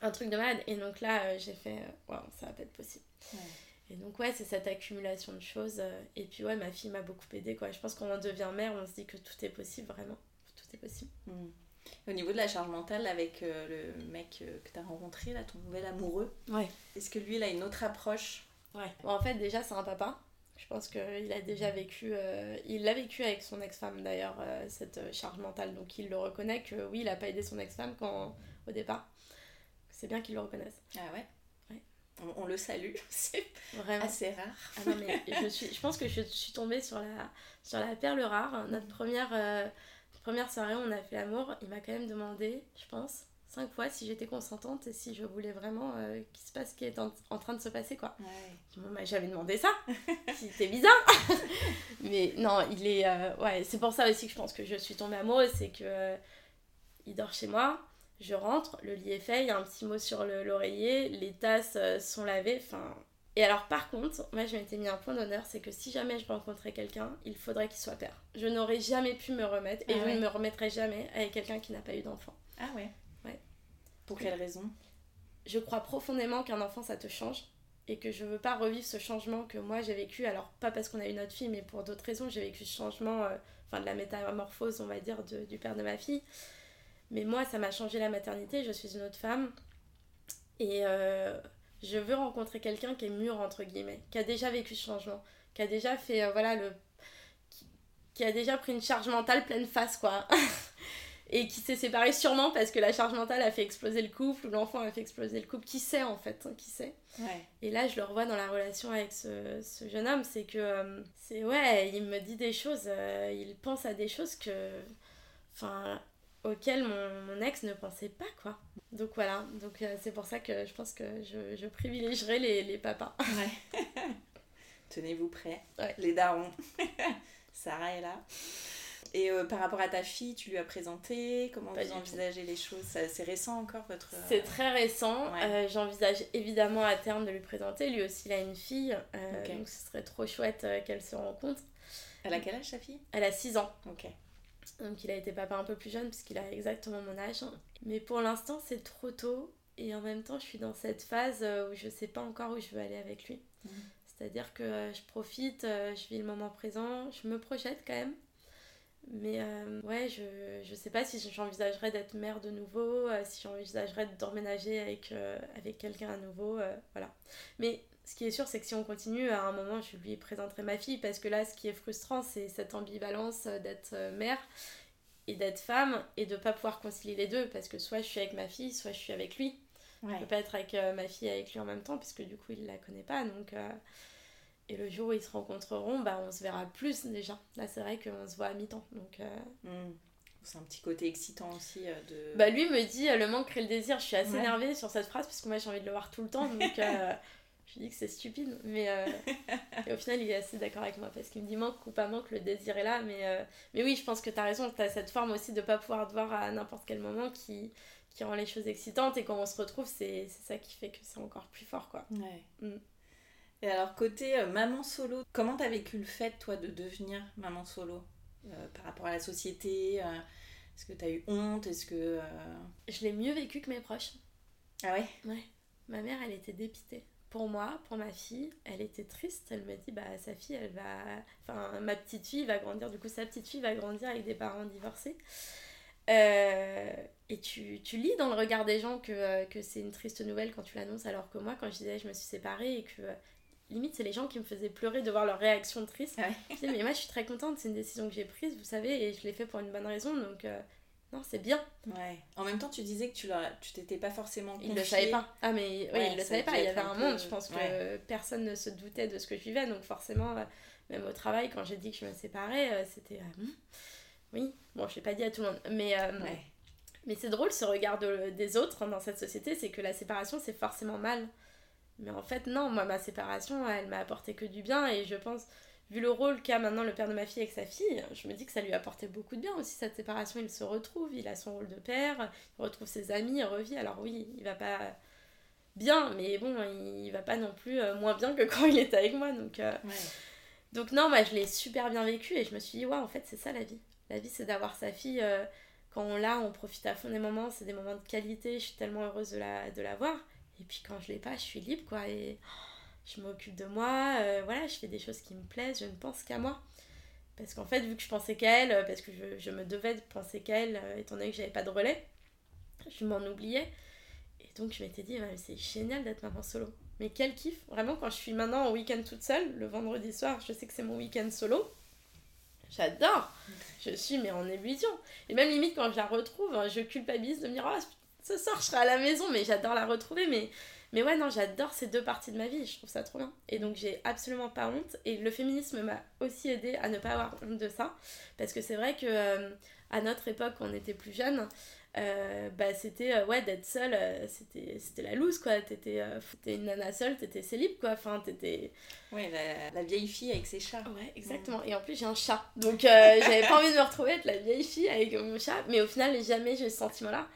un truc de malade. Et donc là euh, j'ai fait, waouh, wow, ça va pas être possible. Ouais. Et donc ouais, c'est cette accumulation de choses. Euh, et puis ouais, ma fille m'a beaucoup aidée quoi. Je pense qu'on en devient mère, on se dit que tout est possible vraiment, tout est possible. Mmh. Au niveau de la charge mentale, avec euh, le mec euh, que t'as rencontré, là, ton nouvel amoureux, ouais. Est-ce que lui, il a une autre approche ? Ouais. Bon, en fait, déjà, c'est un papa. Je pense qu'il a déjà vécu... Euh, il l'a vécu avec son ex-femme, d'ailleurs, euh, cette charge mentale. Donc, il le reconnaît que, oui, il a pas aidé son ex-femme quand, au départ. C'est bien qu'il le reconnaisse. Ah ouais ? Ouais. On, on le salue. C'est vraiment assez rare. Ah non, mais je, suis, je pense que je suis tombée sur la, sur la perle rare. Notre première... Euh, Première soirée, on a fait l'amour, il m'a quand même demandé, je pense, cinq fois si j'étais consentante et si je voulais vraiment euh, qu'il se passe ce qui est en, en train de se passer, quoi. Ouais. Bon, bah, j'avais demandé ça, c'était bizarre. Mais non, il est... Euh, ouais, c'est pour ça aussi que je pense que je suis tombée amoureuse, c'est que euh, il dort chez moi, je rentre, le lit est fait, il y a un petit mot sur le, l'oreiller, les tasses euh, sont lavées, enfin... Et alors par contre, moi je m'étais mis un point d'honneur, c'est que si jamais je rencontrais quelqu'un, il faudrait qu'il soit père. Je n'aurais jamais pu me remettre, et ah je ouais. ne me remettrai jamais avec quelqu'un qui n'a pas eu d'enfant. Ah ouais. Ouais. Pour quelle raison ? Je crois profondément qu'un enfant ça te change, et que je veux pas revivre ce changement que moi j'ai vécu, alors pas parce qu'on a eu notre fille, mais pour d'autres raisons, j'ai vécu ce changement, euh, enfin de la métamorphose on va dire, de, du père de ma fille. Mais moi ça m'a changé la maternité, je suis une autre femme, et... Euh... Je veux rencontrer quelqu'un qui est mûr, entre guillemets, qui a déjà vécu ce changement, qui a déjà fait, euh, voilà, le... Qui... qui a déjà pris une charge mentale pleine face, quoi. Et qui s'est séparé sûrement parce que la charge mentale a fait exploser le couple, ou l'enfant a fait exploser le couple. Qui sait, en fait, hein, qui sait. Ouais. Et là, je le revois dans la relation avec ce, ce jeune homme, c'est que, euh, c'est, ouais, il me dit des choses, euh, il pense à des choses que... Enfin... auquel mon, mon ex ne pensait pas quoi. Donc voilà, donc euh, c'est pour ça que je pense que je, je privilégierai les, les papas. Ouais. Tenez-vous prêts, ouais. Les darons. Sarah est là. Et euh, par rapport à ta fille, tu lui as présenté comment pas vous envisagez les choses ? Ça, c'est récent encore votre... C'est très récent, ouais. euh, j'envisage évidemment à terme de lui présenter, lui aussi il a une fille, euh, okay. Donc ce serait trop chouette euh, qu'elle se rencontre. Elle a quel âge sa fille ? Elle a six ans. Ok. Donc il a été papa un peu plus jeune parce qu'il a exactement mon âge. Mais pour l'instant c'est trop tôt et en même temps je suis dans cette phase où je sais pas encore où je veux aller avec lui. Mmh. C'est-à-dire que je profite, je vis le moment présent, je me projette quand même. Mais euh, ouais je, je sais pas si j'envisagerais d'être mère de nouveau, si j'envisagerais d'emménager avec, euh, avec quelqu'un à nouveau, euh, voilà. Mais ce qui est sûr, c'est que si on continue, à un moment, je lui présenterai ma fille. Parce que là, ce qui est frustrant, c'est cette ambivalence d'être mère et d'être femme et de ne pas pouvoir concilier les deux. Parce que soit je suis avec ma fille, soit je suis avec lui. Ouais. Je ne peux pas être avec ma fille et avec lui en même temps, parce que du coup, il ne la connaît pas. Donc, euh... Et le jour où ils se rencontreront, bah, on se verra plus déjà. Là, c'est vrai qu'on se voit à mi-temps. Donc, euh... mmh. C'est un petit côté excitant aussi de... Bah, lui me dit, le manque crée le désir. Je suis assez ouais. énervée sur cette phrase, parce que moi, j'ai envie de le voir tout le temps. Donc... Euh... Je dis que c'est stupide, mais euh... et au final, il est assez d'accord avec moi parce qu'il me dit manque ou pas manque, le désir est là. Mais, euh... mais oui, je pense que t'as raison, t'as cette forme aussi de ne pas pouvoir te voir à n'importe quel moment qui... qui rend les choses excitantes. Et quand on se retrouve, c'est, c'est ça qui fait que c'est encore plus fort, quoi. Ouais. Mm. Et alors, côté euh, maman solo, comment t'as vécu le fait, toi, de devenir maman solo euh, par rapport à la société euh... Est-ce que t'as eu honte Est-ce que... Euh... Je l'ai mieux vécu que mes proches. Ah ouais ? Ouais. Ma mère, elle était dépitée. pour moi, pour ma fille, elle était triste. Elle me dit, bah sa fille, elle va... Enfin, ma petite fille va grandir. Du coup, sa petite fille va grandir avec des parents divorcés. Euh, et tu, tu lis dans le regard des gens que, que c'est une triste nouvelle quand tu l'annonces. Alors que moi, quand je disais, je me suis séparée et que... Limite, c'est les gens qui me faisaient pleurer de voir leur réaction triste. Ouais. Je disais, mais moi, je suis très contente. C'est une décision que j'ai prise, vous savez, et je l'ai fait pour une bonne raison. Donc... Euh... Non, c'est bien. Ouais. En même temps, tu disais que tu leur... tu t'étais pas forcément confiée. Ils le savaient pas. Ah mais oui, ouais, ils le savaient pas. Il y avait un monde, peu... je pense que ouais. personne ne se doutait de ce que je vivais. Donc forcément, même au travail, quand j'ai dit que je me séparais, c'était... Oui, bon, je l'ai pas dit à tout le monde. Mais, euh... ouais. mais c'est drôle ce regard de... des autres dans cette société, c'est que la séparation, c'est forcément mal. Mais en fait, non, moi, ma séparation, elle m'a apporté que du bien. Et je pense... Vu le rôle qu'a maintenant le père de ma fille avec sa fille, je me dis que ça lui apportait beaucoup de bien aussi, cette séparation. Il se retrouve, il a son rôle de père, il retrouve ses amis, il revit. Alors oui, il va pas bien, mais bon, il va pas non plus moins bien que quand il était avec moi. Donc, euh... ouais. donc non, moi, je l'ai super bien vécu et je me suis dit, ouais, en fait, c'est ça la vie. La vie, c'est d'avoir sa fille. Euh, quand on l'a, on profite à fond des moments, c'est des moments de qualité. Je suis tellement heureuse de la, de la voir. Et puis quand je l'ai pas, je suis libre, quoi. Et... je m'occupe de moi, euh, voilà, je fais des choses qui me plaisent, je ne pense qu'à moi. Parce qu'en fait, vu que je pensais qu'à elle, parce que je, je me devais de penser qu'à elle, euh, étant donné que j'avais pas de relais, je m'en oubliais. Et donc, je m'étais dit, bah, c'est génial d'être maman solo. Mais quel kiff! Vraiment, quand je suis maintenant en week-end toute seule, le vendredi soir, je sais que c'est mon week-end solo. J'adore! Je suis, mais en ébullition. Et même limite, quand je la retrouve, je culpabilise de me dire, oh, ce soir, je serai à la maison, mais j'adore la retrouver, mais... Mais ouais, non, j'adore ces deux parties de ma vie, je trouve ça trop bien. Et donc, j'ai absolument pas honte. Et le féminisme m'a aussi aidée à ne pas avoir honte de ça. Parce que c'est vrai que euh, à notre époque, on était plus jeunes, euh, bah, c'était, euh, ouais, d'être seule, euh, c'était, c'était la loose, quoi. T'étais, euh, t'étais une nana seule, t'étais célib, quoi. Enfin, t'étais... Ouais, la, la vieille fille avec ses chats. Ouais, exactement. Mmh. Et en plus, j'ai un chat. Donc, euh, j'avais pas envie de me retrouver être la vieille fille avec mon chat. Mais au final, jamais j'ai ce sentiment-là.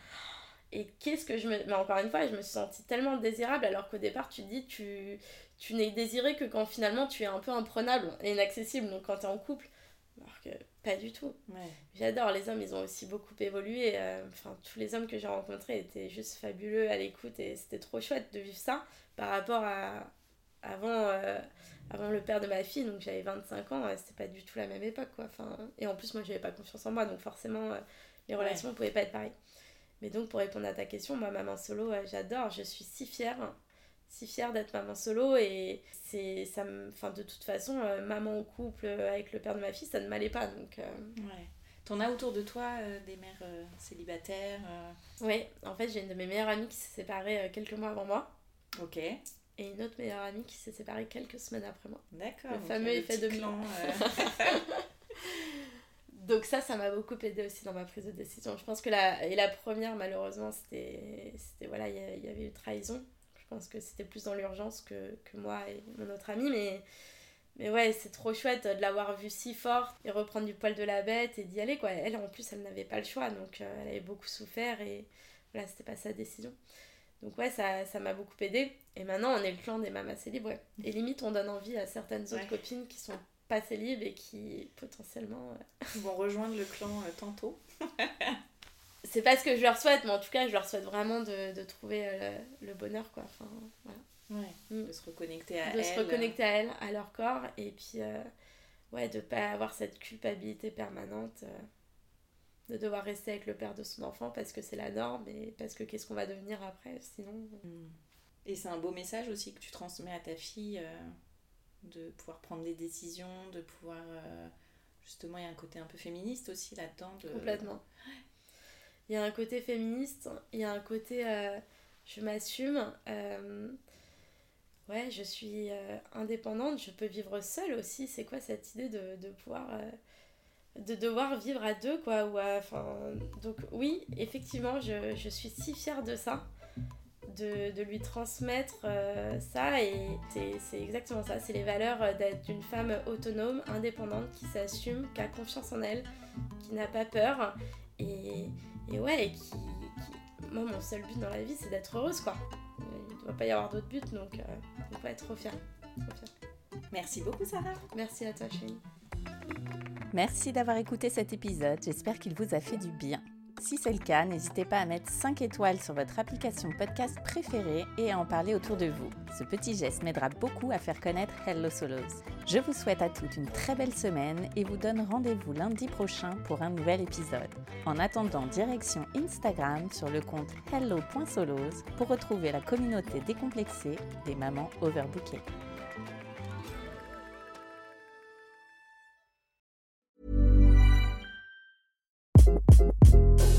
Et qu'est-ce que je me... Mais encore une fois, je me suis sentie tellement désirable, alors qu'au départ, tu te dis, tu, tu n'es désirée que quand finalement, tu es un peu imprenable et inaccessible, donc quand t'es en couple. Alors que pas du tout. Ouais. J'adore les hommes, ils ont aussi beaucoup évolué. Enfin, tous les hommes que j'ai rencontrés étaient juste fabuleux à l'écoute et c'était trop chouette de vivre ça par rapport à... Avant, euh, avant le père de ma fille, donc j'avais vingt-cinq ans, euh, c'était pas du tout la même époque, quoi. Enfin, et en plus, moi, j'avais pas confiance en moi, donc forcément, euh, les relations ouais. pouvaient pas être pareilles. Mais donc, pour répondre à ta question, moi, maman solo, j'adore. Je suis si fière, hein, si fière d'être maman solo. Et c'est, ça me, enfin, de toute façon, euh, maman au couple avec le père de ma fille, ça ne m'allait pas. Donc, euh... ouais. T'en as autour de toi euh, des mères euh, célibataires euh... Oui, en fait, j'ai une de mes meilleures amies qui s'est séparée euh, quelques mois avant moi. Ok. Et une autre meilleure amie qui s'est séparée quelques semaines après moi. D'accord. Le fameux effet de clan. Euh... Donc ça, ça m'a beaucoup aidée aussi dans ma prise de décision. Je pense que la, et la première, malheureusement, c'était... c'était voilà, il y avait eu trahison. Je pense que c'était plus dans l'urgence que, que moi et mon autre amie. Mais, mais ouais, c'est trop chouette de l'avoir vue si forte et reprendre du poil de la bête et d'y aller, quoi. Elle, en plus, elle n'avait pas le choix. Donc euh, elle avait beaucoup souffert et voilà, c'était pas sa décision. Donc ouais, ça, ça m'a beaucoup aidée. Et maintenant, on est le clan des mamas célibes, ouais. Et limite, on donne envie à certaines autres ouais. copines qui sont... pas assez libre et qui potentiellement euh... vont rejoindre le clan euh, tantôt. C'est pas ce que je leur souhaite, mais en tout cas je leur souhaite vraiment de, de trouver euh, le, le bonheur, quoi. Enfin, voilà. ouais, mm. de se reconnecter à de elle de se reconnecter à elle, à leur corps, et puis euh, ouais, de pas avoir cette culpabilité permanente euh, de devoir rester avec le père de son enfant parce que c'est la norme et parce que qu'est-ce qu'on va devenir après sinon. mm. Et c'est un beau message aussi que tu transmets à ta fille, euh... de pouvoir prendre des décisions, de pouvoir... Euh, justement, il y a un côté un peu féministe aussi là-dedans. De... Complètement. Il y a un côté féministe, il y a un côté... Euh, je m'assume. Euh, ouais, je suis euh, indépendante, je peux vivre seule aussi. C'est quoi cette idée de, de pouvoir... Euh, de devoir vivre à deux, quoi. Ou à, donc oui, effectivement, je, je suis si fière de ça. De, de lui transmettre euh, ça, et c'est, c'est exactement ça, c'est les valeurs d'être une femme autonome, indépendante, qui s'assume, qui a confiance en elle, qui n'a pas peur, et, et ouais, et qui, qui... Moi, mon seul but dans la vie, c'est d'être heureuse, quoi. Il ne doit pas y avoir d'autres buts, donc euh, on peut être trop fière. trop fière. Merci beaucoup, Sarah. Merci à toi, Shane. Merci d'avoir écouté cet épisode, j'espère qu'il vous a fait du bien. Si c'est le cas, n'hésitez pas à mettre cinq étoiles sur votre application podcast préférée et à en parler autour de vous. Ce petit geste m'aidera beaucoup à faire connaître Hello Solos. Je vous souhaite à toutes une très belle semaine et vous donne rendez-vous lundi prochain pour un nouvel épisode. En attendant, direction Instagram sur le compte hello point solos pour retrouver la communauté décomplexée des mamans overbookées.